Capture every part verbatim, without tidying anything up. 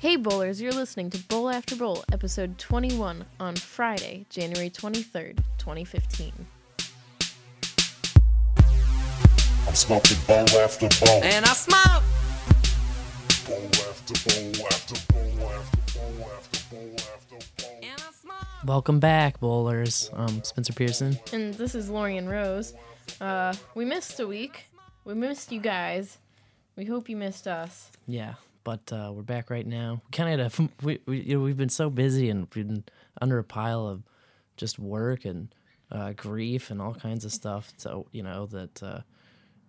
Hey Bowlers, you're listening to Bowl After Bowl, episode twenty-one, on Friday, January twenty-third, twenty fifteen. I'm smoking bowl after bowl. And I smoke! Bowl after bowl after bowl after bowl after bowl after bowl. And I smoke! Welcome back, Bowlers. Um, Spencer Pearson. And this is Laurien Rose. Uh, we missed a week. We missed you guys. We hope you missed us. Yeah. But uh, we're back right now. We kind of had a we we you know we've been so busy and we've been under a pile of just work and uh, grief and all kinds of stuff. So you know that uh,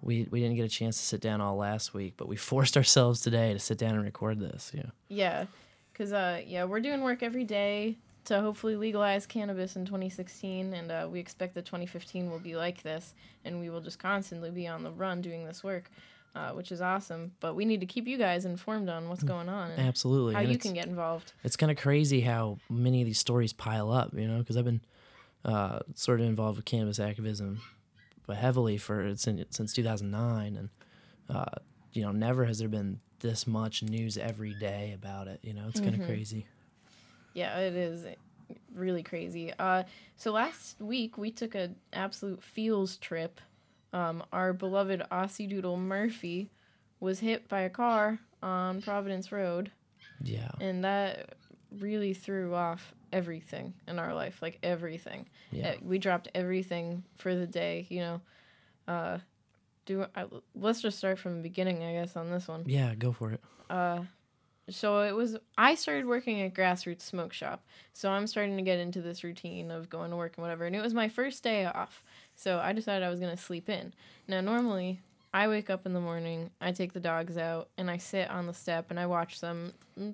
we we didn't get a chance to sit down all last week, but we forced ourselves today to sit down and record this. Yeah. Yeah, because uh, yeah, we're doing work every day to hopefully legalize cannabis in twenty sixteen, and uh, we expect that twenty fifteen will be like this, and we will just constantly be on the run doing this work. Uh, which is awesome, but we need to keep you guys informed on what's going on and absolutely how and you can get involved. It's kind of crazy how many of these stories pile up, you know, because I've been uh, sort of involved with cannabis activism but heavily for since, since two thousand nine, and uh, you know, never has there been this much news every day about it. You know, it's kind of mm-hmm. crazy. Yeah, it is really crazy. Uh, so last week we took an absolute feels trip. Um, our beloved Aussie Doodle Murphy was hit by a car on Providence Road. Yeah. And that really threw off everything in our life, like everything. Yeah. It, we dropped everything for the day, you know. Uh, do I, let's just start from the beginning, I guess, on this one. Yeah, go for it. Uh, so it was, I started working at Grassroots Smoke Shop, so I'm starting to get into this routine of going to work and whatever, and it was my first day off. So I decided I was going to sleep in. Now, normally, I wake up in the morning, I take the dogs out, and I sit on the step, and I watch them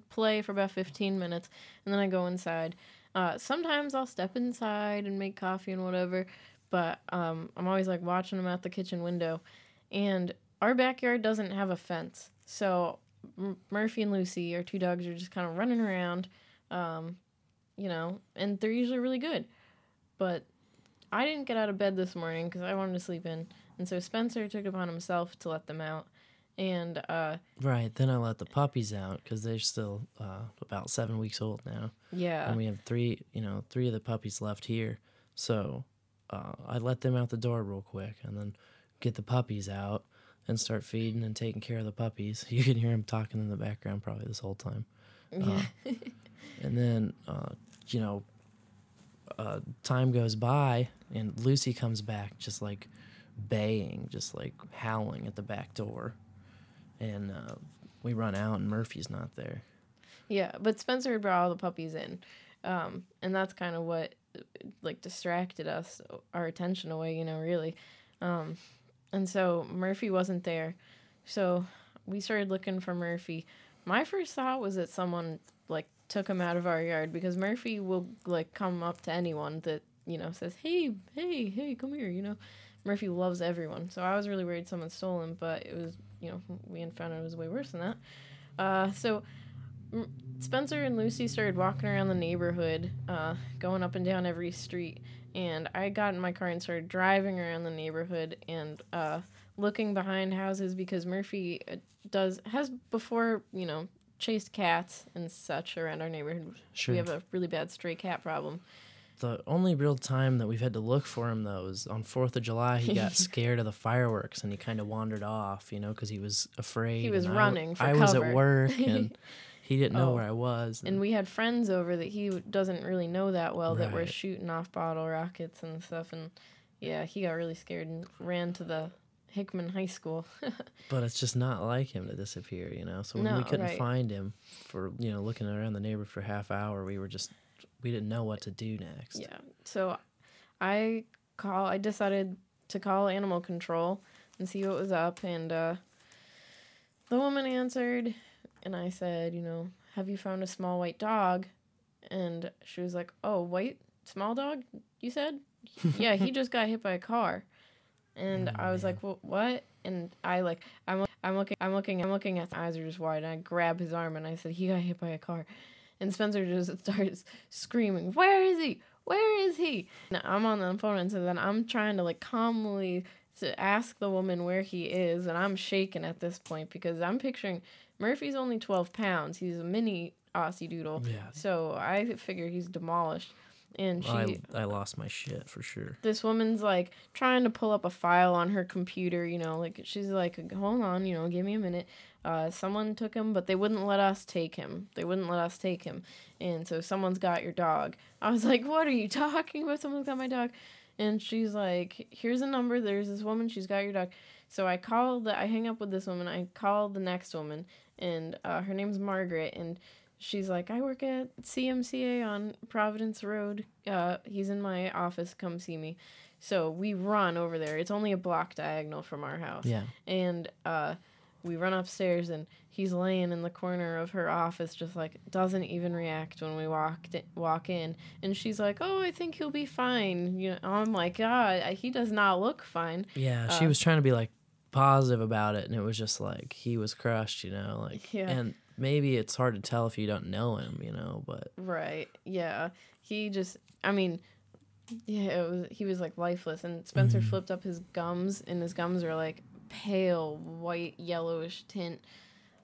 play for about fifteen minutes, and then I go inside. Uh, sometimes I'll step inside and make coffee and whatever, but um, I'm always, like, watching them out the kitchen window. And our backyard doesn't have a fence. So M- Murphy and Lucy, our two dogs, are just kind of running around, um, you know, and they're usually really good. But I didn't get out of bed this morning because I wanted to sleep in, and so Spencer took it upon himself to let them out, and uh, right then I let the puppies out because they're still uh, about seven weeks old now. Yeah, and we have three, you know, three of the puppies left here, so uh, I let them out the door real quick, and then get the puppies out and start feeding and taking care of the puppies. You can hear them talking in the background probably this whole time. Yeah, uh, and then uh, you know. Uh, time goes by, and Lucy comes back just, like, baying, just, like, howling at the back door. And uh, we run out, and Murphy's not there. Yeah, but Spencer brought all the puppies in, um, and that's kind of what, like, distracted us, our attention away, you know, really. Um, and so Murphy wasn't there, so we started looking for Murphy. My first thought was that someone, like, took him out of our yard, because Murphy will, like, come up to anyone that, you know, says, hey, hey, hey, come here, you know. Murphy loves everyone, so I was really worried someone stole him, but it was, you know, we found out it was way worse than that. Uh, so M- Spencer and Lucy started walking around the neighborhood, uh, going up and down every street, and I got in my car and started driving around the neighborhood and uh, looking behind houses, because Murphy does, has before, you know, chased cats and such around our neighborhood. Sure. We have a really bad stray cat problem. The only real time that we've had to look for him, though, is on fourth of July. He got scared of the fireworks, and he kind of wandered off, you know, because he was afraid. He was running I, for I cover. I was at work, and he didn't oh. know where I was. And, and we had friends over that he doesn't really know that well, right. that were shooting off bottle rockets and stuff, and, yeah, he got really scared and ran to the Hickman High School. But it's just not like him to disappear, you know? So when no, we couldn't right. find him for, you know, looking around the neighborhood for a half hour, we were just, we didn't know what to do next. Yeah. So I call, I decided to call animal control and see what was up. And uh, the woman answered, and I said, you know, have you found a small white dog? And she was like, oh, white, small dog, you said? Yeah, he just got hit by a car. And oh, I was man. like, well, what? And I like, I'm, I'm looking, I'm looking, I'm looking at his eyes are just wide. And I grab his arm and I said, he got hit by a car. And Spencer just starts screaming, where is he? Where is he? And I'm on the phone. And so then I'm trying to like calmly to ask the woman where he is. And I'm shaking at this point because I'm picturing Murphy's only twelve pounds. He's a mini Aussie doodle. Yeah. So I figure he's demolished. And she, I, I lost my shit for sure. This woman's like trying to pull up a file on her computer, you know, like she's like, hold on, you know, give me a minute. Uh, someone took him, but they wouldn't let us take him. They wouldn't let us take him. And so someone's got your dog. I was like, what are you talking about? Someone's got my dog. And she's like, here's a number. There's this woman. She's got your dog. So I called, the, I hang up with this woman. I called the next woman, and uh, her name's Margaret. And she's like, I work at C M C A on Providence Road. Uh, he's in my office. Come see me. So we run over there. It's only a block diagonal from our house. Yeah. And uh, we run upstairs, and he's laying in the corner of her office, just like doesn't even react when we walked in, walk in. And she's like, "Oh, I think he'll be fine." You know, I'm like, "God, he does not look fine." Yeah, she uh, was trying to be like positive about it, and it was just like he was crushed. You know, like yeah. And maybe it's hard to tell if you don't know him, you know, but... Right, yeah. He just, I mean, yeah, it was, he was, like, lifeless, and Spencer mm-hmm. flipped up his gums, and his gums were, like, pale, white, yellowish tint.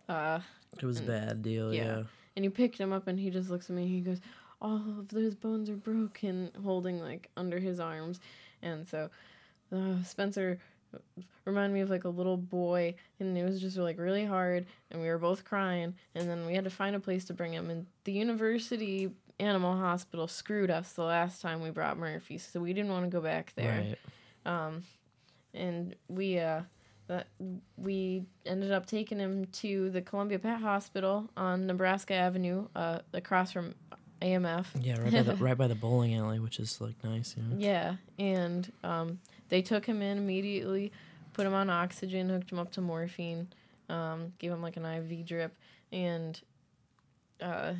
Uh, it was and, a bad deal, yeah. yeah. And you picked him up, and he just looks at me, and he goes, all of those bones are broken, holding, like, under his arms. And so, uh, Spencer... remind me of like a little boy, and it was just like really hard, and we were both crying, and then we had to find a place to bring him, and the university animal hospital screwed us the last time we brought Murphy, so we didn't want to go back there. Right. um and we uh that we ended up taking him to the Columbia Pet Hospital on Nebraska Avenue, uh across from A M F. Yeah, right by the right by the bowling alley, which is like nice, you know. Yeah, and um they took him in immediately, put him on oxygen, hooked him up to morphine, um, gave him like an I V drip, and uh,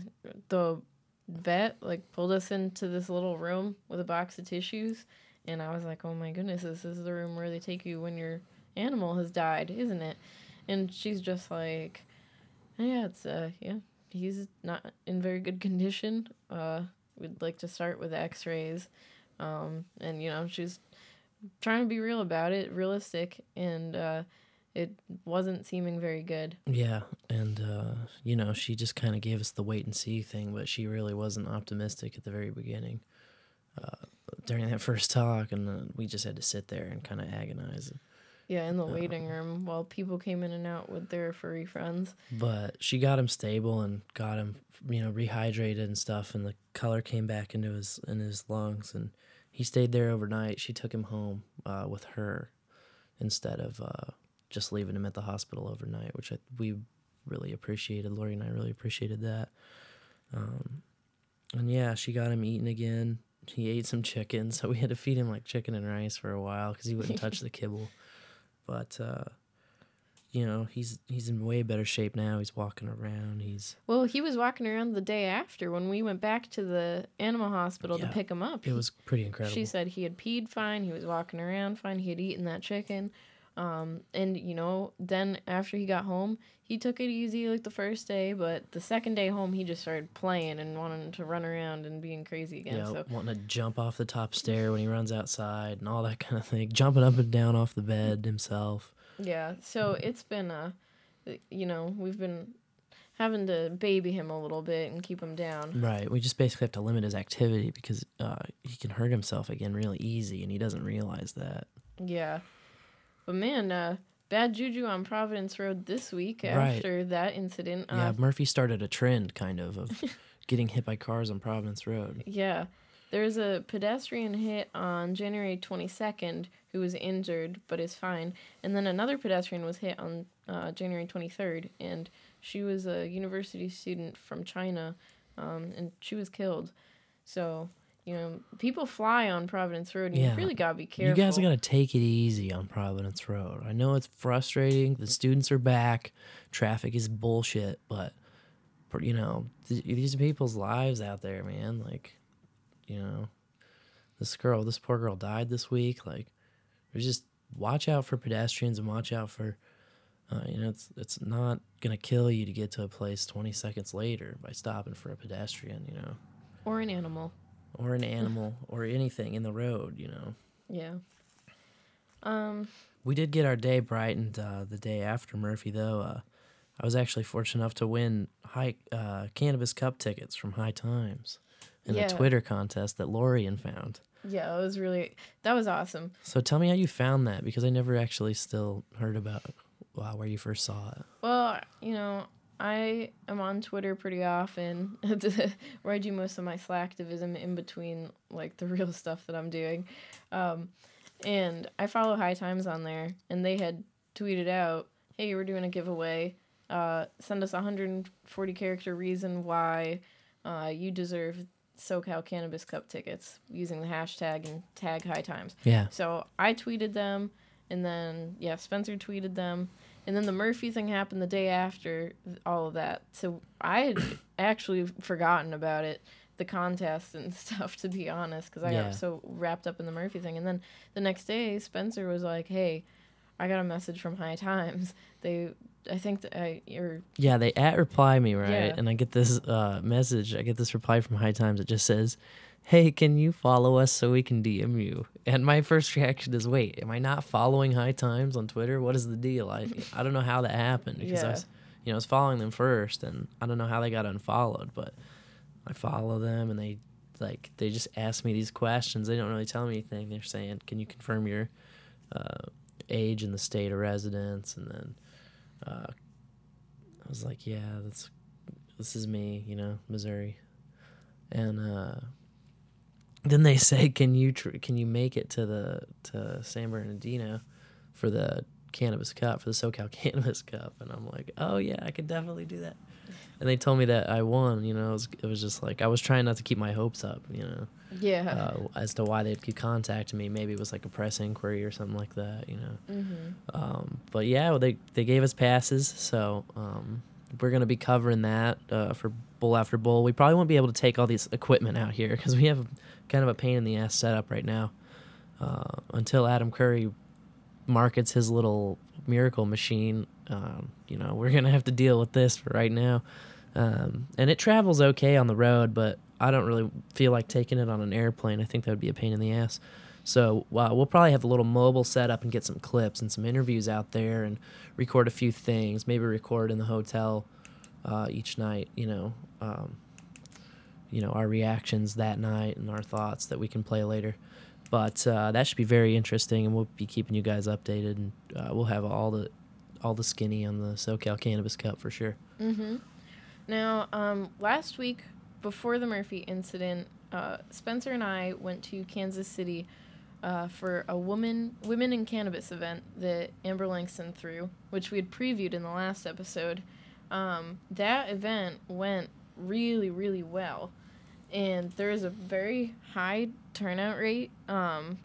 the vet like pulled us into this little room with a box of tissues, and I was like, oh my goodness, this is the room where they take you when your animal has died, isn't it? And she's just like, yeah, it's uh, yeah, he's not in very good condition. Uh, we'd like to start with X-rays, um, and you know she's trying to be real about it, realistic, and uh, it wasn't seeming very good. Yeah, and, uh, you know, she just kind of gave us the wait-and-see thing, but she really wasn't optimistic at the very beginning uh, during that first talk, and uh, we just had to sit there and kind of agonize. Yeah, in the um, waiting room while people came in and out with their furry friends. But she got him stable and got him, you know, rehydrated and stuff, and the color came back into his in his lungs, and... he stayed there overnight. She took him home uh, with her instead of uh, just leaving him at the hospital overnight, which I, we really appreciated. Lori and I really appreciated that. Um, and, yeah, she got him eating again. He ate some chicken, so we had to feed him, like, chicken and rice for a while because he wouldn't touch the kibble. But, uh, you know, he's he's in way better shape now. He's walking around. He's Well, he was walking around the day after when we went back to the animal hospital yeah, to pick him up. It was pretty incredible. She said he had peed fine. He was walking around fine. He had eaten that chicken. Um, and, you know, then after he got home, he took it easy like the first day. But the second day home, he just started playing and wanting to run around and being crazy again. Yeah, so. Wanting to jump off the top stair when he runs outside and all that kind of thing. Jumping up and down off the bed himself. Yeah, so it's been, uh, you know, we've been having to baby him a little bit and keep him down. Right, we just basically have to limit his activity because uh, he can hurt himself again really easy, and he doesn't realize that. Yeah, but man, uh, bad juju on Providence Road this week after right. that incident. Uh, yeah, Murphy started a trend, kind of, of getting hit by cars on Providence Road. Yeah. There's a pedestrian hit on January twenty-second who was injured but is fine. And then another pedestrian was hit on uh, January twenty-third, and she was a university student from China, um, and she was killed. So, you know, people fly on Providence Road, and yeah. you really got to be careful. You guys got to take it easy on Providence Road. I know it's frustrating. The students are back. Traffic is bullshit, but, you know, th- these are people's lives out there, man. Like... You know, this girl, this poor girl died this week. Like, just watch out for pedestrians and watch out for, uh, you know, it's it's not going to kill you to get to a place twenty seconds later by stopping for a pedestrian, you know. Or an animal. Or an animal or anything in the road, you know. Yeah. Um. We did get our day brightened uh, the day after Murphy, though. Uh, I was actually fortunate enough to win high uh, Cannabis Cup tickets from High Times in yeah. a Twitter contest that Laurien found. Yeah, it was really, that was awesome. So tell me how you found that, because I never actually still heard about wow, where you first saw it. Well, you know, I am on Twitter pretty often, where I do most of my slacktivism in between, like, the real stuff that I'm doing. Um, and I follow High Times on there, and they had tweeted out, hey, we're doing a giveaway. Uh, send us a one hundred forty character reason why uh, you deserve SoCal Cannabis Cup tickets using the hashtag and tag High Times. Yeah. So I tweeted them, and then, yeah, Spencer tweeted them. And then the Murphy thing happened the day after all of that. So I had actually forgotten about it, the contest and stuff, to be honest, because I yeah. got so wrapped up in the Murphy thing. And then the next day, Spencer was like, hey, I got a message from High Times. They, I think, that I, or... Yeah, they at reply me, right? Yeah. And I get this uh, message. I get this reply from High Times. It just says, hey, can you follow us so we can D M you? And my first reaction is, wait, am I not following High Times on Twitter? What is the deal? I I don't know how that happened, because yeah. I was, you know, I was following them first, and I don't know how they got unfollowed, but I follow them, and they like they just ask me these questions. They don't really tell me anything. They're saying, can you confirm your uh, age and the state of residence? And then uh, I was like, yeah, that's this is me, you know, Missouri. And uh then they say, "Can you tr- can you make it to the to San Bernardino for the Cannabis Cup for the SoCal Cannabis Cup?" And I'm like, "Oh yeah, I could definitely do that." And they told me that I won. You know, it was, it was just like I was trying not to keep my hopes up. You know, yeah, uh, as to why they'd keep contacting me. Maybe it was like a press inquiry or something like that. You know, mm-hmm. um, but yeah, well, they they gave us passes, so um, we're gonna be covering that uh, for Bowl After Bowl. We probably won't be able to take all these equipment out here because we have kind of a pain in the ass setup right now uh, until Adam Curry markets his little miracle machine. Um, you know, we're gonna have to deal with this for right now, um, and it travels okay on the road, but I don't really feel like taking it on an airplane. I think that would be a pain in the ass. So uh, we'll probably have a little mobile setup and get some clips and some interviews out there and record a few things, maybe record in the hotel uh, each night, you know, um, you know, our reactions that night and our thoughts that we can play later. But uh, that should be very interesting, and we'll be keeping you guys updated. And uh, we'll have all the all the skinny on the SoCal Cannabis Cup for sure. Mm-hmm. Now, um, last week, before the Murphy incident, uh, Spencer and I went to Kansas City uh, for a woman women in cannabis event that Amber Langston threw, which we had previewed in the last episode. Um, that event went really, really well. And there is a very high turnout rate. Um,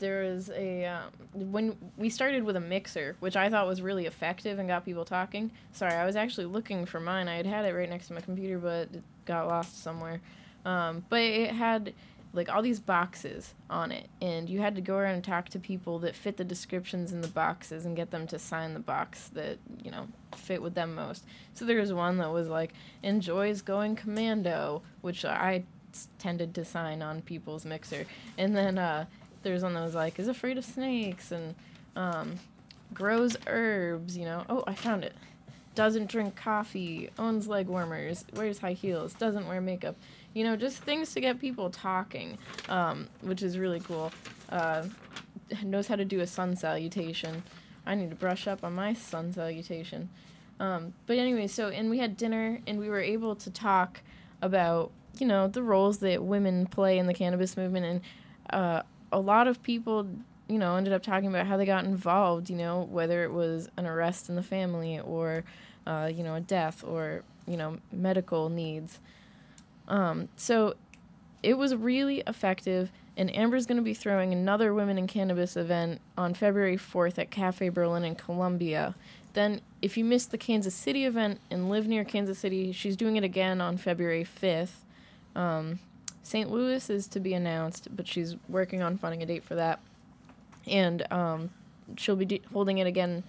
there is a... Um, when we started with a mixer, which I thought was really effective and got people talking. Sorry, I was actually looking for mine. I had had it right next to my computer, but it got lost somewhere. Um, but it had, like, all these boxes on it. And you had to go around and talk to people that fit the descriptions in the boxes and get them to sign the box that, you know, fit with them most. So there was one that was like, enjoys going commando, which I tended to sign on people's mixer. And then uh, there was one that was like, is afraid of snakes and um, grows herbs, you know. Oh, I found it. Doesn't drink coffee, owns leg warmers, wears high heels, doesn't wear makeup. You know, just things to get people talking, um, which is really cool. Uh, knows how to do a sun salutation. I need to brush up on my sun salutation. Um, but anyway, so, and we had dinner, and we were able to talk about, you know, the roles that women play in the cannabis movement, and uh, a lot of people, you know, ended up talking about how they got involved, you know, whether it was an arrest in the family or, uh, you know, a death or, you know, medical needs. Um, so it was really effective, and Amber's going to be throwing another Women in Cannabis event on February fourth at Cafe Berlin in Columbia. Then, if you missed the Kansas City event and live near Kansas City, she's doing it again on February fifth. Um, Saint Louis is to be announced, but she's working on finding a date for that. And um, she'll be de- holding it again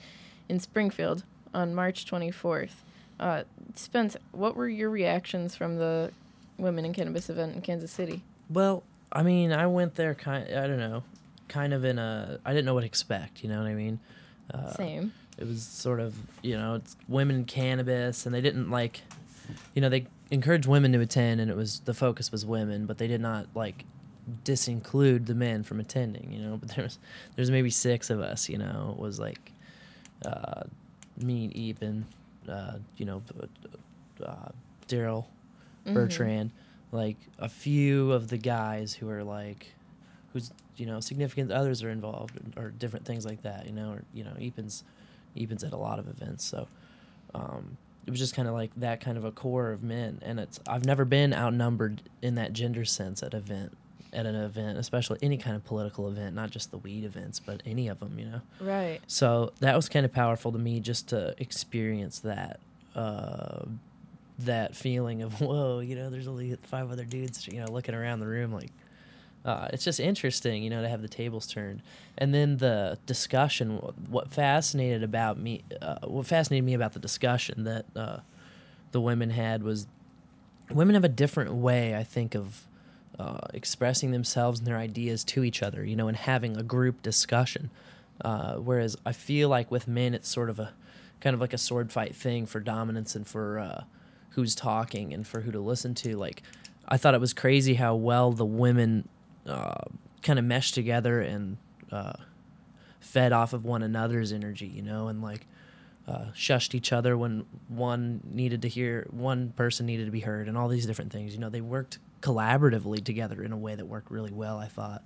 in Springfield on March twenty-fourth. Uh, Spence, what were your reactions from the Women in Cannabis event in Kansas City? Well, I mean, I went there kind I don't know, kind of in a, I didn't know what to expect, you know what I mean? Uh, Same. it was sort of, you know, it's women in cannabis, and they didn't, like, you know, they encouraged women to attend, and it was, the focus was women, but they did not, like, disinclude the men from attending, you know. But there was, there's maybe six of us, you know. It was, like, uh, me and Eben, uh, you know, uh, Daryl, mm-hmm. Bertrand, like, a few of the guys who are, like, who's, you know, significant others are involved, or different things like that, you know, or, you know, Eben's, Eben's at a lot of events, so, um, it was just kind of like that kind of a core of men, and it's, I've never been outnumbered in that gender sense at event, at an event, especially any kind of political event, not just the weed events, but any of them, you know? Right. So that was kind of powerful to me, just to experience that, uh, that feeling of, whoa, you know, there's only five other dudes, you know, looking around the room, like, Uh, it's just interesting, you know, to have the tables turned. And then the discussion, what fascinated about me, uh, what fascinated me about the discussion that uh, the women had was, women have a different way, I think, of uh, expressing themselves and their ideas to each other, you know, and having a group discussion. Uh, whereas I feel like with men, it's sort of a, kind of like a sword fight thing for dominance and for uh, who's talking and for who to listen to. Like, I thought it was crazy how well the women Uh, kind of meshed together and uh, fed off of one another's energy, you know, and like uh, shushed each other when one needed to hear, one person needed to be heard, and all these different things. You know, they worked collaboratively together in a way that worked really well, I thought.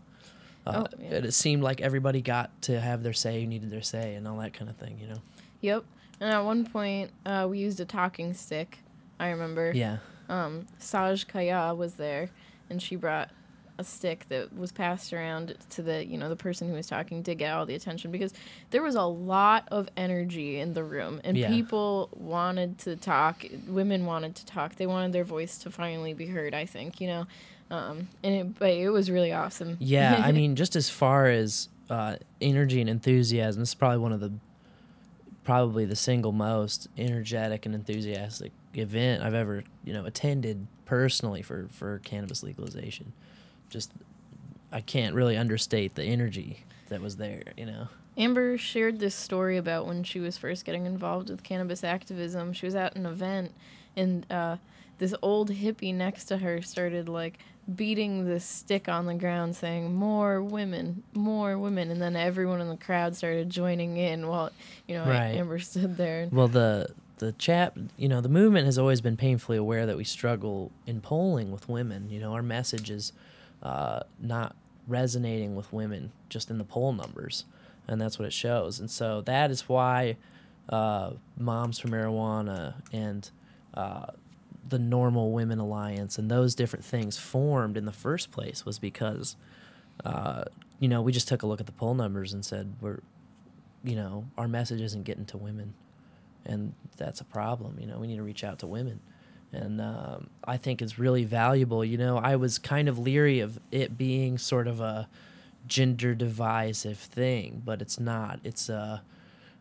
Uh, oh, yeah. It seemed like everybody got to have their say, who needed their say, and all that kind of thing, you know. Yep. And at one point, uh, we used a talking stick, I remember. Yeah. Um, Saj Kaya was there, and she brought a stick that was passed around to the, you know, the person who was talking to get all the attention, because there was a lot of energy in the room, and yeah. people wanted to talk. Women wanted to talk. They wanted their voice to finally be heard, I think, you know, um, and it, but it was really awesome. Yeah. I mean, just as far as, uh, energy and enthusiasm, this is probably one of the, probably the single most energetic and enthusiastic event I've ever, you know, attended personally for, for cannabis legalization. Just, I can't really understate the energy that was there, you know. Amber shared this story about when she was first getting involved with cannabis activism. She was at an event, and uh, this old hippie next to her started, like, beating this stick on the ground, saying, more women, more women. And then everyone in the crowd started joining in while, you know, right. Amber stood there. Well, the... The chap, you know, the movement has always been painfully aware that we struggle in polling with women. You know, our message is uh, not resonating with women just in the poll numbers, and that's what it shows. And so that is why uh, Moms for Marijuana and uh, the Normal Women Alliance and those different things formed in the first place, was because, uh, you know, we just took a look at the poll numbers and said, we're, you know, our message isn't getting to women. And that's a problem, you know. We need to reach out to women. And um, I think it's really valuable. You know, I was kind of leery of it being sort of a gender divisive thing, but it's not. It's uh,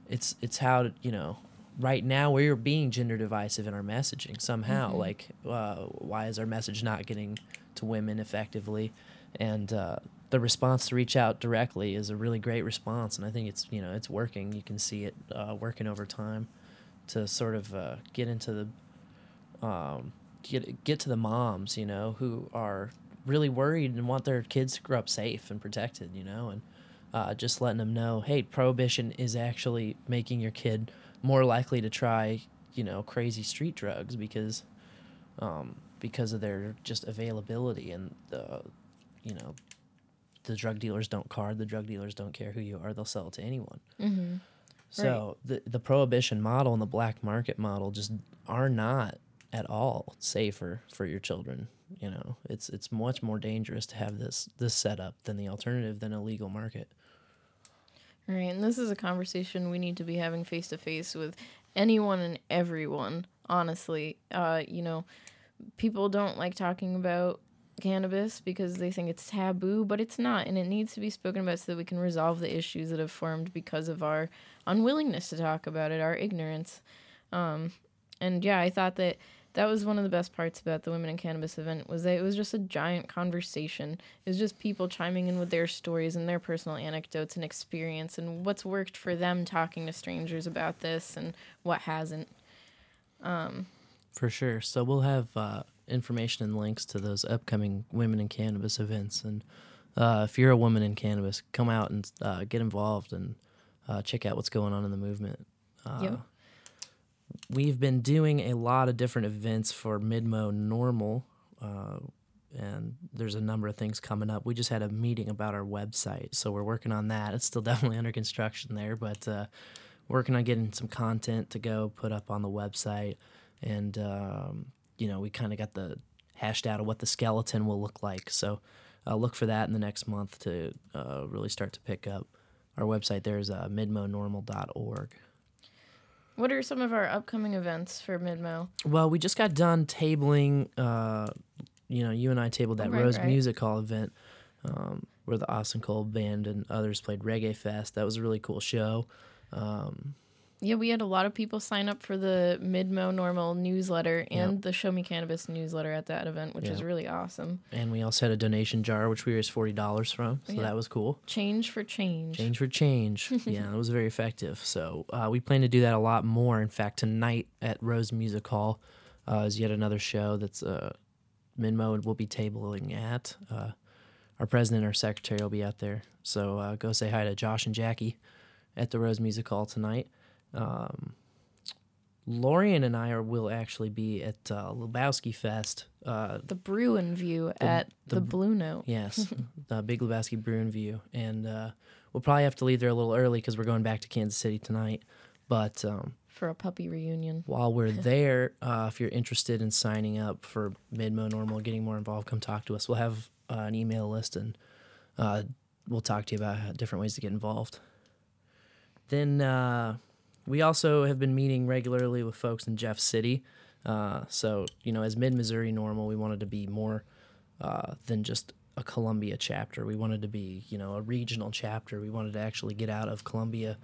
it's it's how, you know, right now we're being gender divisive in our messaging somehow. Mm-hmm. Like, uh, why is our message not getting to women effectively? And uh, the response to reach out directly is a really great response. And I think it's, you know, it's working. You can see it uh, working over time, to sort of uh, get into the, um, get get to the moms, you know, who are really worried and want their kids to grow up safe and protected, you know, and uh, just letting them know, hey, prohibition is actually making your kid more likely to try, you know, crazy street drugs because, um, because of their just availability and the, you know, the drug dealers don't card, the drug dealers don't care who you are, they'll sell it to anyone. Mm-hmm. So right. the the prohibition model and the black market model just are not at all safer for your children. You know, it's it's much more dangerous to have this this set up than the alternative, than a legal market. All right, and this is a conversation we need to be having face to face with anyone and everyone. Honestly, uh, you know, people don't like talking about cannabis because they think it's taboo, but it's not, and it needs to be spoken about so that we can resolve the issues that have formed because of our unwillingness to talk about it, our ignorance. Um, and yeah, I thought that that was one of the best parts about the Women in Cannabis event, was that it was just a giant conversation. It was just people chiming in with their stories and their personal anecdotes and experience and what's worked for them, talking to strangers about this and what hasn't. Um, for sure. So we'll have uh, information and links to those upcoming Women in Cannabis events. And uh, if you're a woman in cannabis, come out and uh, get involved and uh, check out what's going on in the movement. Uh, yep. We've been doing a lot of different events for Mid-Mo NORML, uh, and there's a number of things coming up. We just had a meeting about our website, so we're working on that. It's still definitely under construction there, but uh, working on getting some content to go put up on the website. And, um, you know, we kind of got the hashed out of what the skeleton will look like. So uh, look for that in the next month to uh, really start to pick up. Our website there is uh, midmo normal dot org. What are some of our upcoming events for Mid-Mo? Well, we just got done tabling, uh, you know, you and I tabled that oh, right, Rose right. Music Hall event um, where the Austin Cole Band and others played Reggae Fest. That was a really cool show. Um, yeah, we had a lot of people sign up for the Mid-Mo NORML newsletter and yep. the Show Me Cannabis newsletter at that event, which yep. is really awesome. And we also had a donation jar, which we raised forty dollars from, so yep. that was cool. Change for change. Change for change. Yeah, it was very effective. So uh, we plan to do that a lot more. In fact, tonight at Rose Music Hall uh, is yet another show that's uh, Mid-Mo will be tabling at. Uh, our president and our secretary will be out there, so uh, go say hi to Josh and Jackie at the Rose Music Hall tonight. Um, Laurien and I are, will actually be at uh, Lebowski Fest. Uh, the Brew and View the, at the, the Blue Note. Yes, the Big Lebowski Brew and View. And uh, we'll probably have to leave there a little early because we're going back to Kansas City tonight. But um, for a puppy reunion. While we're there, uh, if you're interested in signing up for Mid-Mo NORML, getting more involved, come talk to us. We'll have uh, an email list and uh, we'll talk to you about different ways to get involved. Then... Uh, We also have been meeting regularly with folks in Jeff City. Uh, so, you know, as Mid-Missouri NORML, we wanted to be more uh, than just a Columbia chapter. We wanted to be, you know, a regional chapter. We wanted to actually get out of Columbia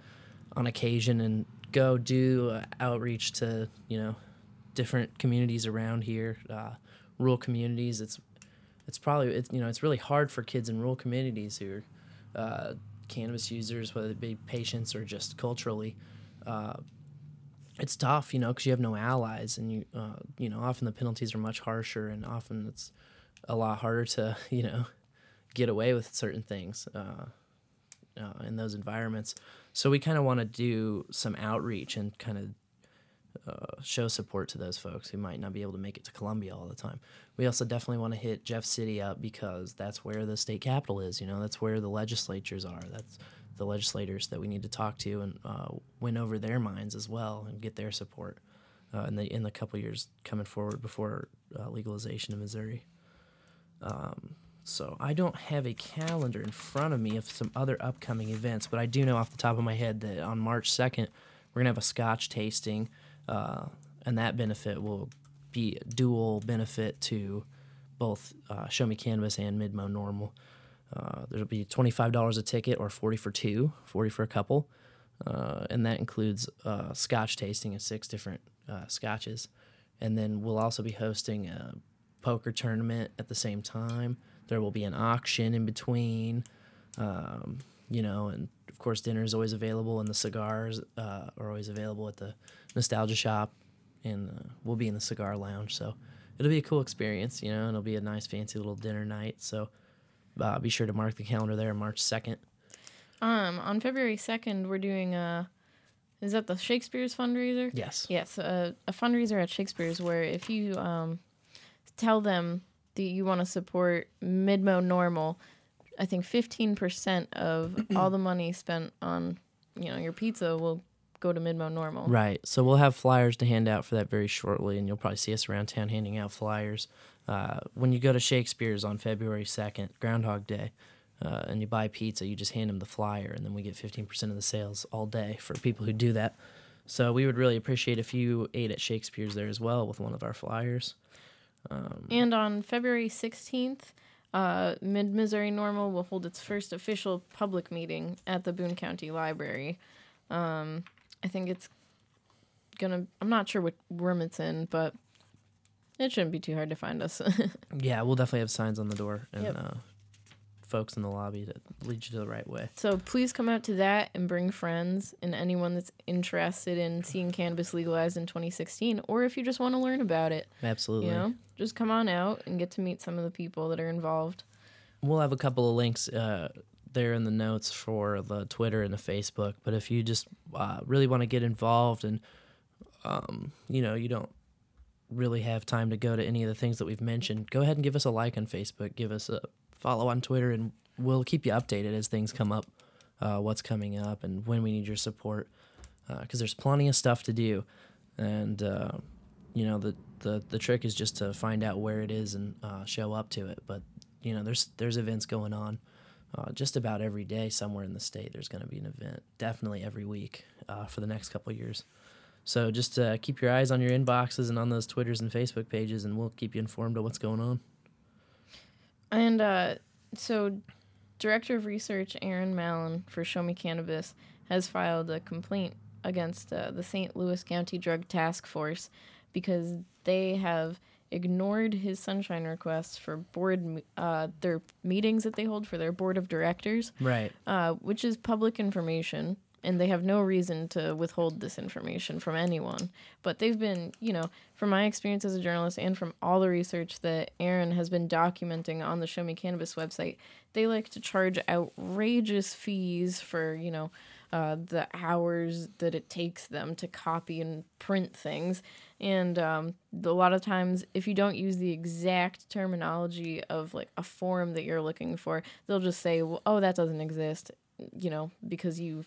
on occasion and go do uh, outreach to, you know, different communities around here, uh, rural communities. It's it's probably, it's, you know, it's really hard for kids in rural communities who are uh, cannabis users, whether it be patients or just culturally. Uh, it's tough, you know, because you have no allies, and you, uh, you know, often the penalties are much harsher, and often it's a lot harder to, you know, get away with certain things uh, uh, in those environments. So we kind of want to do some outreach and kind of uh, show support to those folks who might not be able to make it to Columbia all the time. We also definitely want to hit Jeff City up because that's where the state capitol is. You know, that's where the legislatures are. That's the legislators that we need to talk to and uh, win over their minds as well and get their support uh, in the in the couple years coming forward before uh, legalization in Missouri. Um, so I don't have a calendar in front of me of some other upcoming events, but I do know off the top of my head that on March second we're gonna have a Scotch tasting, uh, and that benefit will be a dual benefit to both uh, Show Me Cannabis and Mid-Mo NORML. Uh, there'll be twenty-five dollars a ticket or forty dollars for two, forty dollars for a couple, uh, and that includes uh, Scotch tasting of six different uh, Scotches. And then we'll also be hosting a poker tournament at the same time. There will be an auction in between, um, you know, and of course dinner is always available, and the cigars uh, are always available at the Nostalgia Shop, and uh, we'll be in the cigar lounge. So it'll be a cool experience, you know, and it'll be a nice fancy little dinner night. So. Uh, be sure to mark the calendar there, March second. Um, on February second, we're doing a, is that the Shakespeare's fundraiser? Yes. Yes, a, a fundraiser at Shakespeare's where if you um, tell them that you want to support Mid-Mo NORML, I think fifteen percent of all the money spent on, you know, your pizza will go to Mid-Mo NORML. Right. So we'll have flyers to hand out for that very shortly, and you'll probably see us around town handing out flyers. Uh, when you go to Shakespeare's on February second, Groundhog Day, uh, and you buy pizza, you just hand them the flyer, and then we get fifteen percent of the sales all day for people who do that. So we would really appreciate if you ate at Shakespeare's there as well with one of our flyers. Um, and on February sixteenth, uh, Mid-Missouri NORML will hold its first official public meeting at the Boone County Library. Um, I think it's going to, I'm not sure what room it's in, but It shouldn't be too hard to find us. Yeah, we'll definitely have signs on the door and yep. uh, folks in the lobby to lead you to the right way. So please come out to that and bring friends and anyone that's interested in seeing cannabis legalized in twenty sixteen, or if you just want to learn about it. Absolutely. You know, just come on out and get to meet some of the people that are involved. We'll have a couple of links uh, there in the notes for the Twitter and the Facebook, but if you just uh, really want to get involved and, um, you know, you don't really have time to go to any of the things that we've mentioned, go ahead and give us a like on Facebook, give us a follow on Twitter, and we'll keep you updated as things come up, uh, what's coming up and when we need your support, because uh, there's plenty of stuff to do. And, uh, you know, the, the, the trick is just to find out where it is and uh, show up to it. But, you know, there's there's events going on uh, just about every day somewhere in the state. There's going to be an event definitely every week uh, for the next couple of years. So just uh, keep your eyes on your inboxes and on those Twitters and Facebook pages, and we'll keep you informed of what's going on. And uh, so Director of Research Aaron Malin for Show Me Cannabis has filed a complaint against uh, the Saint Louis County Drug Task Force because they have ignored his sunshine requests for board uh, their meetings that they hold for their board of directors. Right. Uh, which is public information. And they have no reason to withhold this information from anyone. But they've been, you know, from my experience as a journalist and from all the research that Aaron has been documenting on the Show Me Cannabis website, they like to charge outrageous fees for, you know, uh, the hours that it takes them to copy and print things. And um, a lot of times, if you don't use the exact terminology of, like, a form that you're looking for, they'll just say, well, oh, that doesn't exist, you know, because you...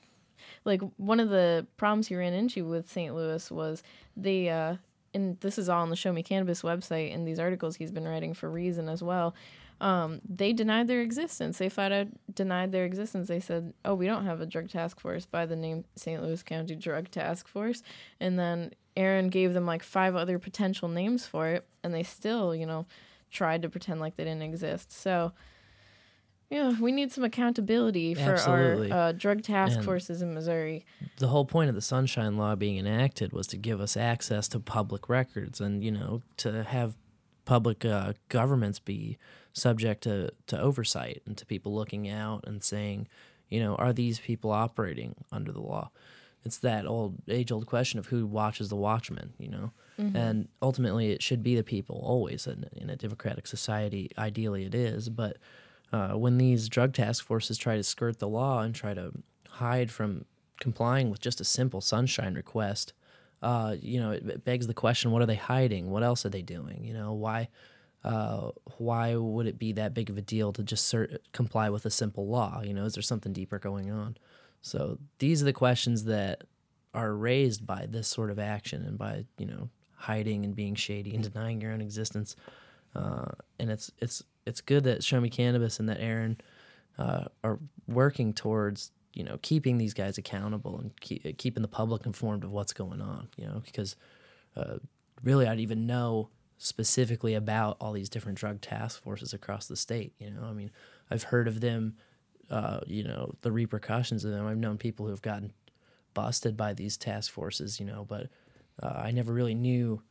Like, one of the problems he ran into with Saint Louis was they, uh, and this is all on the Show Me Cannabis website and these articles he's been writing for Reason as well, um, they denied their existence. They flat out denied their existence. They said, oh, we don't have a drug task force by the name Saint Louis County Drug Task Force. And then Aaron gave them, like, five other potential names for it, and they still, you know, tried to pretend like they didn't exist. So... Yeah, we need some accountability for Absolutely. our uh, drug task and forces in Missouri. The whole point of the Sunshine Law being enacted was to give us access to public records and, you know, to have public uh, governments be subject to, to oversight and to people looking out and saying, you know, are these people operating under the law? It's that old age-old question of who watches the watchman, you know? Mm-hmm. And ultimately it should be the people always. In, in a democratic society, ideally it is, but... Uh, when these drug task forces try to skirt the law and try to hide from complying with just a simple sunshine request, uh, you know, it, it begs the question: what are they hiding? What else are they doing? You know, why, uh, why would it be that big of a deal to just cert- comply with a simple law? You know, is there something deeper going on? So these are the questions that are raised by this sort of action and by, you know, hiding and being shady and denying your own existence. Uh, and it's it's. It's good that Show Me Cannabis and that Aaron uh, are working towards, you know, keeping these guys accountable and keep, keeping the public informed of what's going on, you know, because uh, really I don't even know specifically about all these different drug task forces across the state, you know. I mean, I've heard of them, uh, you know, the repercussions of them. I've known people who have gotten busted by these task forces, you know, but uh, I never really knew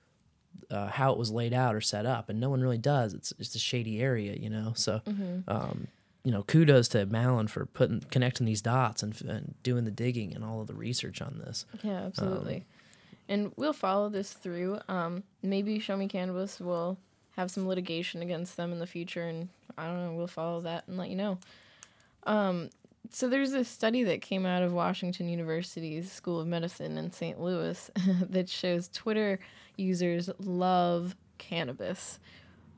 Uh, how it was laid out or set up, and no one really does. It's it's a shady area, you know. So, mm-hmm. um, you know, kudos to Malin for putting connecting these dots and, and doing the digging and all of the research on this. Yeah, absolutely. Um, and we'll follow this through. Um, maybe Show Me Cannabis will have some litigation against them in the future, and I don't know. We'll follow that and let you know. Um, so there's this study that came out of Washington University's School of Medicine in Saint Louis that shows Twitter users love cannabis.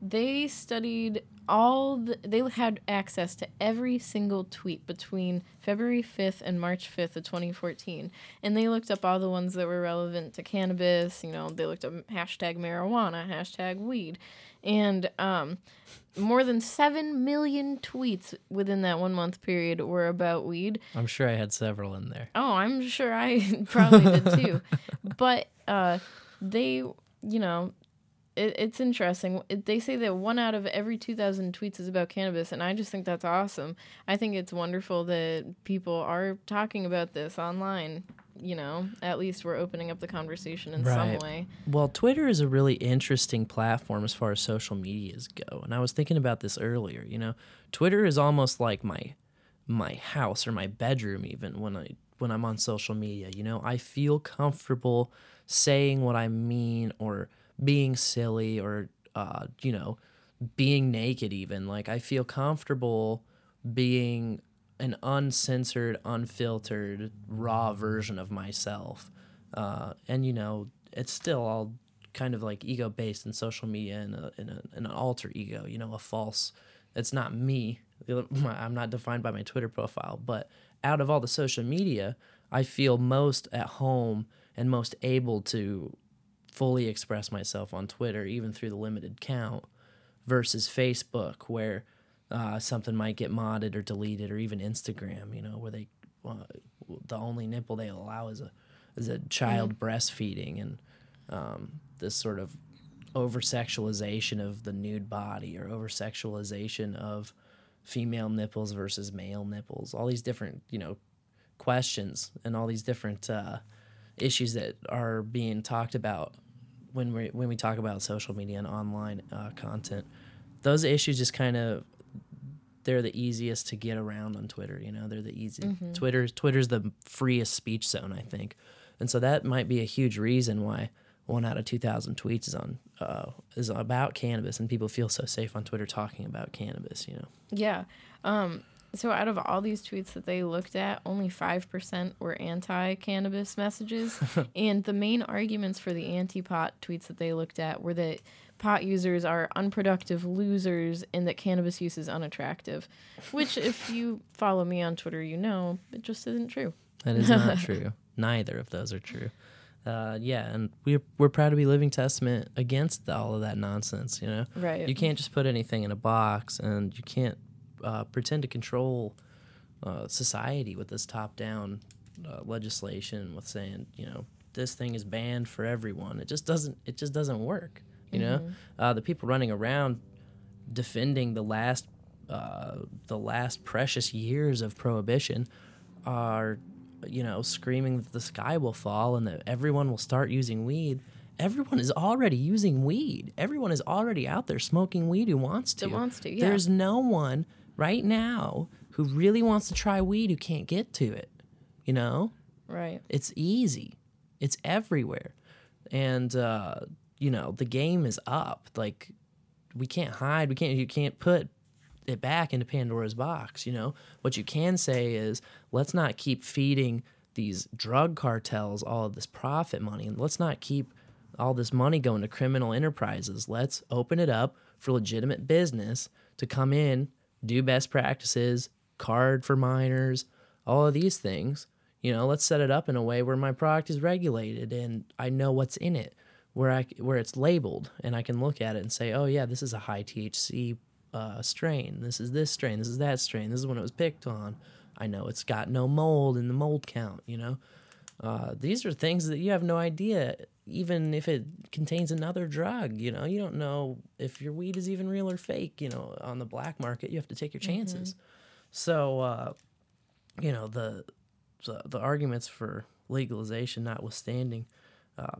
They studied all the, they had access to every single tweet between February fifth and March fifth of twenty fourteen, and they looked up all the ones that were relevant to cannabis. You know, they looked up hashtag marijuana, hashtag weed, and um, more than seven million tweets within that one month period were about weed. I'm sure I had several in there. Oh, I'm sure I probably did too. But uh, they, you know, it's interesting. They say that one out of every two thousand tweets is about cannabis, and I just think that's awesome. I think it's wonderful that people are talking about this online. you know, at least we're opening up the conversation in right. some way. Well, Twitter is a really interesting platform as far as social medias go. And I was thinking about this earlier, you know, Twitter is almost like my my house or my bedroom even when I when I'm on social media. You know, I feel comfortable saying what I mean or being silly or, uh, you know, being naked even. Like, I feel comfortable being an uncensored, unfiltered, raw version of myself. Uh, and, you know, it's still all kind of like ego-based in social media and, a, and, a, and an alter ego, you know, a false. It's not me. I'm not defined by my Twitter profile. But out of all the social media, I feel most at home and most able to fully express myself on Twitter, even through the limited count, versus Facebook, where uh, something might get modded or deleted, or even Instagram, you know, where they uh, the only nipple they allow is a is a child mm-hmm. breastfeeding, and um, this sort of over-sexualization of the nude body, or over-sexualization of female nipples versus male nipples, all these different, you know, questions and all these different uh, issues that are being talked about when we when we talk about social media and online uh, content. Those issues just kind of, they're the easiest to get around on Twitter, you know, they're the easiest. Mm-hmm. Twitter, Twitter's the freest speech zone, I think. And so that might be a huge reason why one out of two thousand tweets is on uh, is about cannabis, and people feel so safe on Twitter talking about cannabis, you know? Yeah. Um, so out of all these tweets that they looked at, only five percent were anti-cannabis messages. And the main arguments for the anti-pot tweets that they looked at were that pot users are unproductive losers and that cannabis use is unattractive, which if you follow me on Twitter, you know, it just isn't true. That is not true. Neither of those are true. Uh, yeah, and we're, we're proud to be living testament against the, all of that nonsense, you know? Right. You can't just put anything in a box, and you can't uh, pretend to control uh, society with this top-down uh, legislation with saying, you know, this thing is banned for everyone. It just doesn't, it just doesn't work. You know, mm-hmm. uh, the people running around defending the last uh, the last precious years of prohibition are, you know, screaming that the sky will fall and that everyone will start using weed. Everyone is already using weed. Everyone is already out there smoking weed who wants to. Who wants to, yeah. There's no one right now who really wants to try weed who can't get to it, you know? Right. It's easy. It's everywhere. And, uh... you know, the game is up. Like, we can't hide. We can't. You can't put it back into Pandora's box. You know, what you can say is, let's not keep feeding these drug cartels all of this profit money, and let's not keep all this money going to criminal enterprises. Let's open it up for legitimate business to come in, do best practices, card for minors, all of these things. You know, let's set it up in a way where my product is regulated and I know what's in it. Where I where it's labeled and I can look at it and say, oh yeah, this is a high T H C uh, strain. This is this strain. This is that strain. This is when it was picked on. I know it's got no mold in the mold count. You know, uh, these are things that you have no idea. Even if it contains another drug, you know, you don't know if your weed is even real or fake. You know, on the black market, you have to take your chances. Mm-hmm. So, uh, you know, the, the the arguments for legalization notwithstanding. Uh,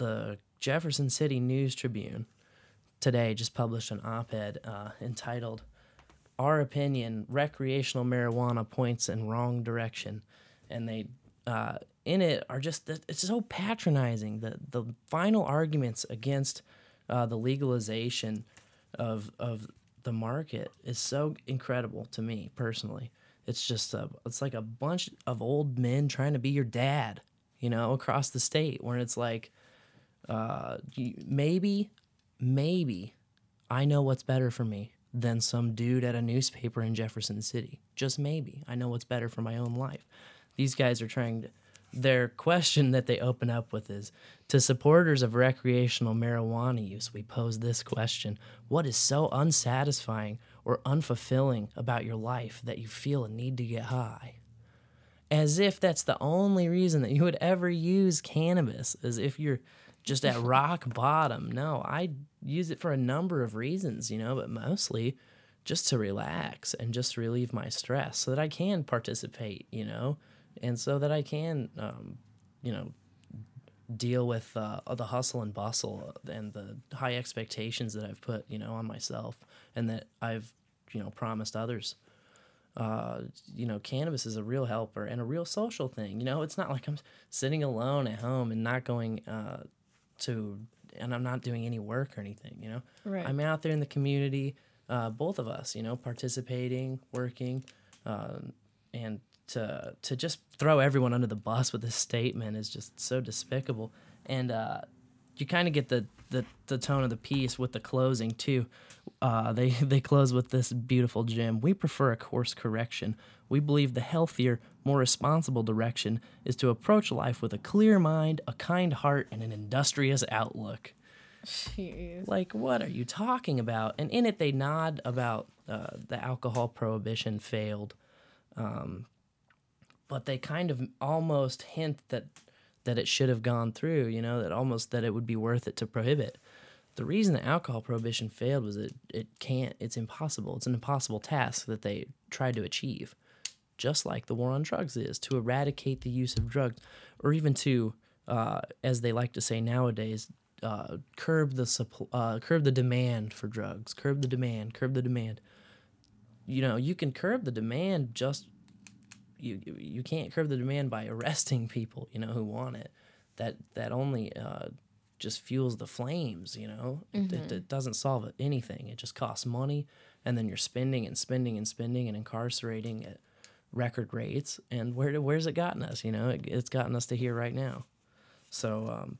The Jefferson City News Tribune today just published an op-ed uh, entitled, Our Opinion, Recreational Marijuana Points in Wrong Direction. And they, uh, in it, are just, it's so patronizing. The, the final arguments against uh, the legalization of of the market is so incredible to me, personally. It's just, a, it's like a bunch of old men trying to be your dad, you know, across the state, where it's like, Uh, maybe, maybe I know what's better for me than some dude at a newspaper in Jefferson City. Just maybe. I know what's better for my own life. These guys are trying to, their question that they open up with is, to supporters of recreational marijuana use, we pose this question. What is so unsatisfying or unfulfilling about your life that you feel a need to get high? As if that's the only reason that you would ever use cannabis, as if you're just at rock bottom. No, I use it for a number of reasons, you know, but mostly just to relax and just relieve my stress so that I can participate, you know, and so that I can, um, you know, deal with uh, the hustle and bustle and the high expectations that I've put, you know, on myself and that I've, you know, promised others. Uh, you know, cannabis is a real helper and a real social thing. You know, it's not like I'm sitting alone at home and not going uh, to, and I'm not doing any work or anything, you know. Right. I'm out there in the community, uh, both of us, you know, participating, working, um, and to to just throw everyone under the bus with this statement is just so despicable. And uh, you kind of get the, the, the tone of the piece with the closing, too. Uh, they, they close with this beautiful gem. We prefer a course correction. We believe the healthier, more responsible direction is to approach life with a clear mind, a kind heart, and an industrious outlook. Jeez. Like, what are you talking about? And in it, they nod about uh, the alcohol prohibition failed. Um, but they kind of almost hint that that it should have gone through, you know, that almost that it would be worth it to prohibit. The reason that alcohol prohibition failed was it, it can't, it's impossible. It's an impossible task that they tried to achieve, just like the war on drugs is, to eradicate the use of drugs, or even to, uh, as they like to say nowadays, uh, curb the supp- uh, curb the demand for drugs, curb the demand, curb the demand. You know, you can curb the demand just, you you can't curb the demand by arresting people, you know, who want it. That, that only... Uh, just fuels the flames, you know. Mm-hmm. It, it doesn't solve anything. It just costs money, and then you're spending and spending and spending and incarcerating at record rates. And where do, where's it gotten us? You know, it, it's gotten us to here right now. So um,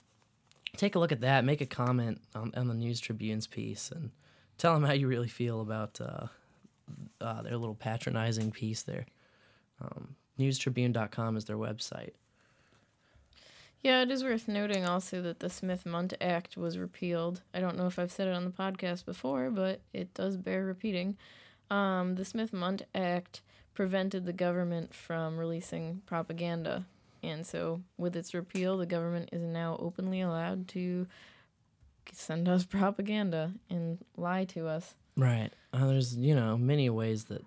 take a look at that. Make a comment on, on the News Tribune's piece, and tell them how you really feel about uh, uh, their little patronizing piece there. Um, news tribune dot com is their website. Yeah, it is worth noting also that the Smith-Mundt Act was repealed. I don't know if I've said it on the podcast before, but it does bear repeating. Um, the Smith-Mundt Act prevented the government from releasing propaganda. And so with its repeal, the government is now openly allowed to send us propaganda and lie to us. Right. Uh, there's, you know, many ways that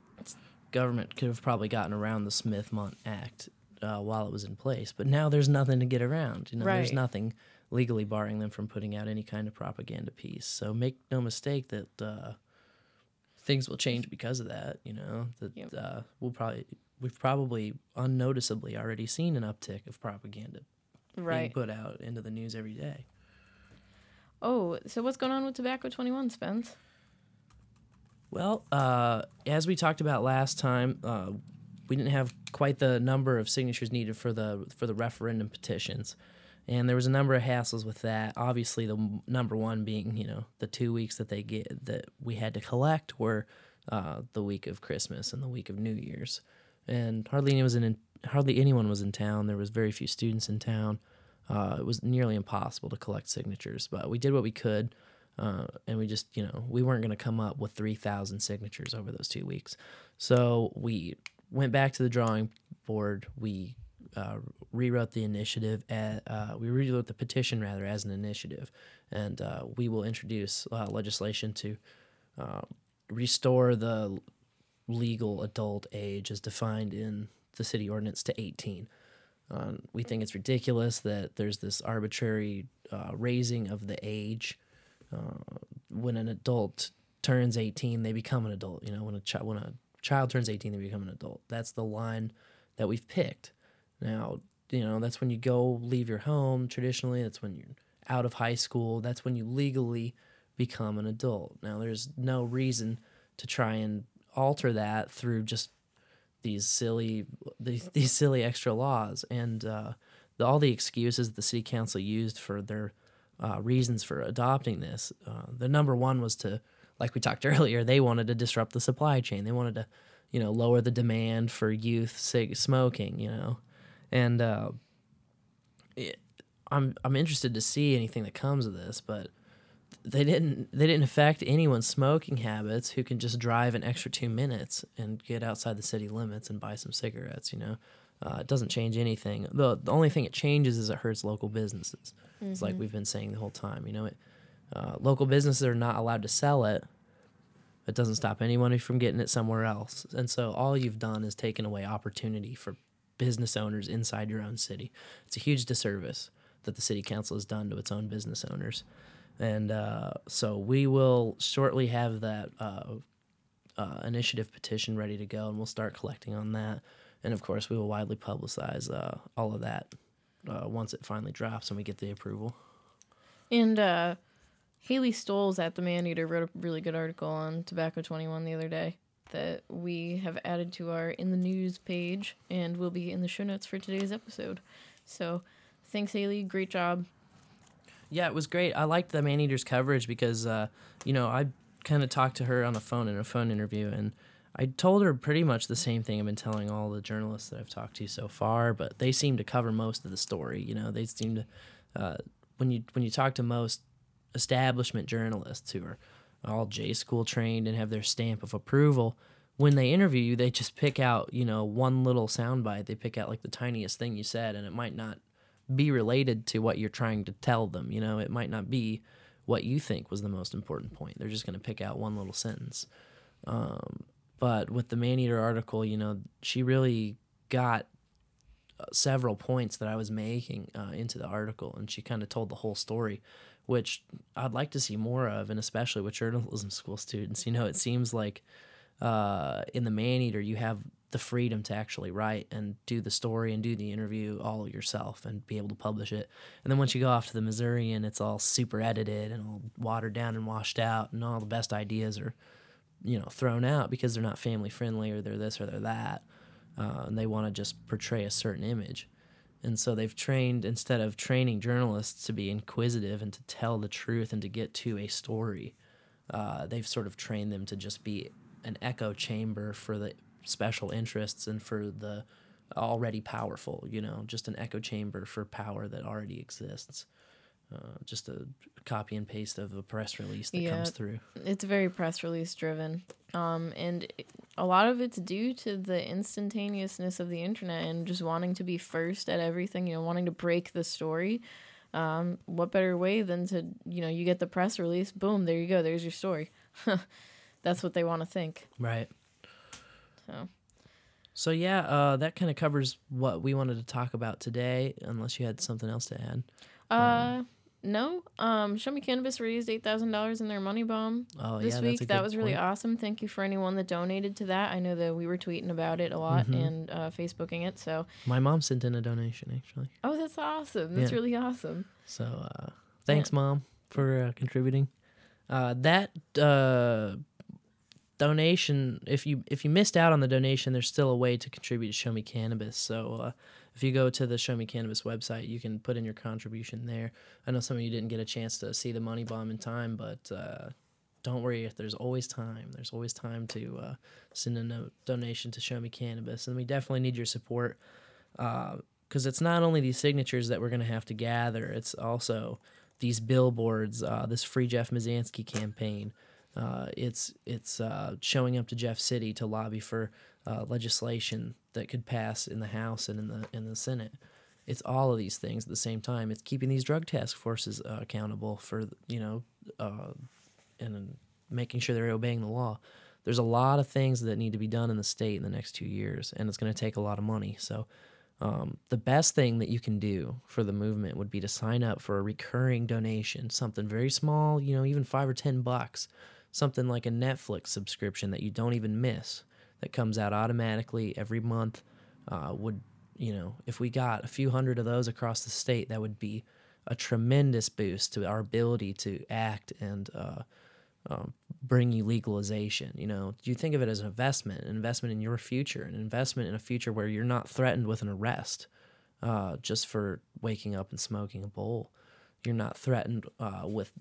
government could have probably gotten around the Smith-Mundt Act. Uh, while it was in place, but now there's nothing to get around. You know, right. There's nothing legally barring them from putting out any kind of propaganda piece. So make no mistake that uh, things will change because of that. You know, that yep. uh, we'll probably we've probably unnoticeably already seen an uptick of propaganda right. being put out into the news every day. Oh, so what's going on with Tobacco twenty-one, Spence? Well, uh, as we talked about last time. Uh, We didn't have quite the number of signatures needed for the for the referendum petitions, and there was a number of hassles with that. Obviously, the m- number one being, you know, the two weeks that they get that we had to collect were uh, the week of Christmas and the week of New Year's, and hardly anyone was in hardly anyone was in town. There was very few students in town. Uh, it was nearly impossible to collect signatures, but we did what we could. Uh, and we just, you know, we weren't going to come up with three thousand signatures over those two weeks, so we went back to the drawing board. We uh, rewrote the initiative. At, uh, we rewrote the petition, rather, as an initiative. And uh, we will introduce uh, legislation to uh, restore the legal adult age as defined in the city ordinance to eighteen. Um, we think it's ridiculous that there's this arbitrary uh, raising of the age. Uh, when an adult turns eighteen, they become an adult. You know, when a child... when a child turns eighteen, they become an adult. That's the line that we've picked. Now, you know, that's when you go leave your home traditionally. That's when you're out of high school. That's when you legally become an adult. Now, there's no reason to try and alter that through just these silly these, these silly extra laws. And uh, the, all the excuses the city council used for their uh, reasons for adopting this, uh, the number one was to, like we talked earlier, they wanted to disrupt the supply chain. They wanted to, you know, lower the demand for youth sig- smoking, you know. And uh, it, I'm I'm interested to see anything that comes of this, but they didn't they didn't affect anyone's smoking habits who can just drive an extra two minutes and get outside the city limits and buy some cigarettes, you know. Uh, it doesn't change anything. The, the only thing it changes is it hurts local businesses. Mm-hmm. It's like we've been saying the whole time, you know. It, Uh, local businesses are not allowed to sell it. It doesn't stop anyone from getting it somewhere else. And so all you've done is taken away opportunity for business owners inside your own city. It's a huge disservice that the city council has done to its own business owners. And uh, so we will shortly have that uh, uh, initiative petition ready to go, and we'll start collecting on that. And, of course, we will widely publicize uh, all of that uh, once it finally drops and we get the approval. And uh, Haley Stolls at the Maneater wrote a really good article on Tobacco twenty-one the other day that we have added to our In the News page and will be in the show notes for today's episode. So thanks, Haley. Great job. Yeah, it was great. I liked the Maneater's coverage because, uh, you know, I kind of talked to her on the phone in a phone interview, and I told her pretty much the same thing I've been telling all the journalists that I've talked to so far, but they seem to cover most of the story. You know, they seem to, uh, when you when you talk to most establishment journalists who are all J-School trained and have their stamp of approval, when they interview you, they just pick out, you know, one little soundbite. They pick out, like, the tiniest thing you said, and it might not be related to what you're trying to tell them. You know, it might not be what you think was the most important point. They're just going to pick out one little sentence. Um... But with the Maneater article, you know, she really got several points that I was making uh, into the article, and she kind of told the whole story, which I'd like to see more of, and especially with journalism school students. You know, it seems like uh, in the Maneater you have the freedom to actually write and do the story and do the interview all yourself and be able to publish it. And then once you go off to the Missourian, it's all super edited and all watered down and washed out, and all the best ideas are, you know, thrown out because they're not family friendly or they're this or they're that. Uh, and they want to just portray a certain image. And so they've trained, instead of training journalists to be inquisitive and to tell the truth and to get to a story, uh, they've sort of trained them to just be an echo chamber for the special interests and for the already powerful, you know, just an echo chamber for power that already exists. Uh, just a copy and paste of a press release that yeah, comes through. It's very press release driven. Um, and it, a lot of it's due to the instantaneousness of the internet and just wanting to be first at everything, you know, wanting to break the story. Um, what better way than to, you know, you get the press release, boom, there you go, there's your story. That's what they want to think. Right. So, so yeah, uh, that kind of covers what we wanted to talk about today, unless you had something else to add. Uh... Um, No, um, Show Me Cannabis raised eight thousand dollars in their money bomb oh, this yeah, week. That was really point. awesome. Thank you for anyone that donated to that. I know that we were tweeting about it a lot mm-hmm. and uh, Facebooking it. So my mom sent in a donation, actually. Oh, that's awesome. That's yeah. really awesome. So uh, thanks, yeah. Mom, for uh, contributing. Uh, that uh, donation, if you if you missed out on the donation, there's still a way to contribute to Show Me Cannabis. So Uh, if you go to the Show Me Cannabis website, you can put in your contribution there. I know some of you didn't get a chance to see the money bomb in time, but uh, don't worry. There's always time. There's always time to uh, send in a donation to Show Me Cannabis. And we definitely need your support because uh, it's not only these signatures that we're going to have to gather. It's also these billboards, uh, this Free Jeff Mazansky campaign. Uh, it's it's uh, showing up to Jeff City to lobby for uh, legislation that could pass in the House and in the in the Senate. It's all of these things at the same time. It's keeping these drug task forces uh, accountable for, you know, uh, and making sure they're obeying the law. There's a lot of things that need to be done in the state in the next two years, and it's going to take a lot of money. So um, the best thing that you can do for the movement would be to sign up for a recurring donation, something very small, you know, even five or ten bucks, something like a Netflix subscription that you don't even miss, that comes out automatically every month. Uh, would, you know, if we got a few hundred of those across the state, that would be a tremendous boost to our ability to act and uh, um, bring you legalization. You know, you think of it as an investment, an investment in your future, an investment in a future where you're not threatened with an arrest uh, just for waking up and smoking a bowl. You're not threatened uh, with,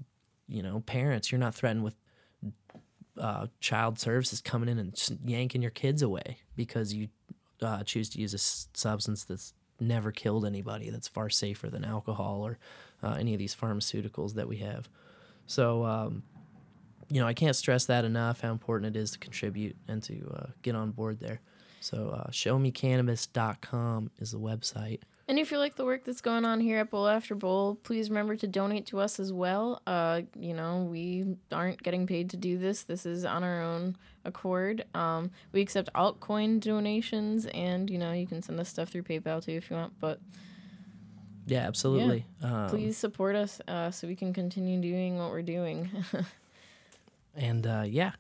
you know, parents. You're not threatened with Uh, child services coming in and yanking your kids away because you uh, choose to use a s- substance that's never killed anybody, that's far safer than alcohol or uh, any of these pharmaceuticals that we have. So, um, you know, I can't stress that enough, how important it is to contribute and to uh, get on board there. So uh, show me cannabis dot com is the website. And if you like the work that's going on here at Bowl After Bowl, please remember to donate to us as well. Uh, you know, we aren't getting paid to do this. This is on our own accord. Um, we accept altcoin donations, and, you know, you can send us stuff through PayPal, too, if you want. But yeah, absolutely. Yeah, um, please support us uh, so we can continue doing what we're doing. and, uh, yeah,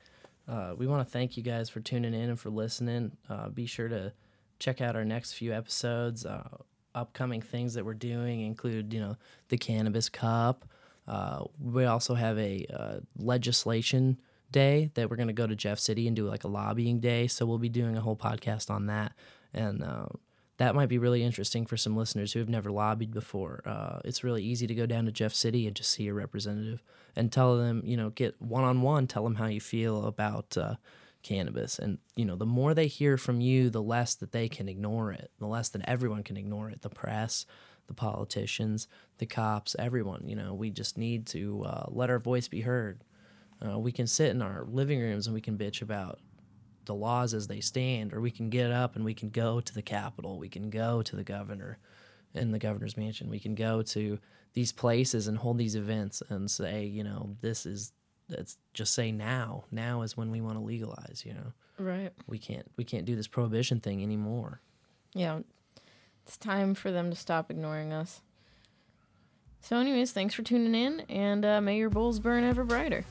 uh, we want to thank you guys for tuning in and for listening. Uh, be sure to check out our next few episodes. Uh Upcoming things that we're doing include, you know, the Cannabis Cup. Uh, we also have a uh, legislation day that we're going to go to Jeff City and do like a lobbying day. So we'll be doing a whole podcast on that. And uh, that might be really interesting for some listeners who have never lobbied before. Uh, it's really easy to go down to Jeff City and just see your representative and tell them, you know, get one-on-one, tell them how you feel about uh, cannabis. And you know, the more they hear from you, the less that they can ignore it, the less that everyone can ignore it, the press, the politicians, the cops, everyone. You know, we just need to uh, let our voice be heard. Uh, we can sit in our living rooms and we can bitch about the laws as they stand, or we can get up and we can go to the Capitol, we can go to the governor in the governor's mansion, we can go to these places and hold these events and say, you know, this is It's just say now. Now is when we want to legalize, you know. Right. We can't we can't do this prohibition thing anymore. Yeah. It's time for them to stop ignoring us. So anyways, thanks for tuning in, and uh, may your bowls burn ever brighter.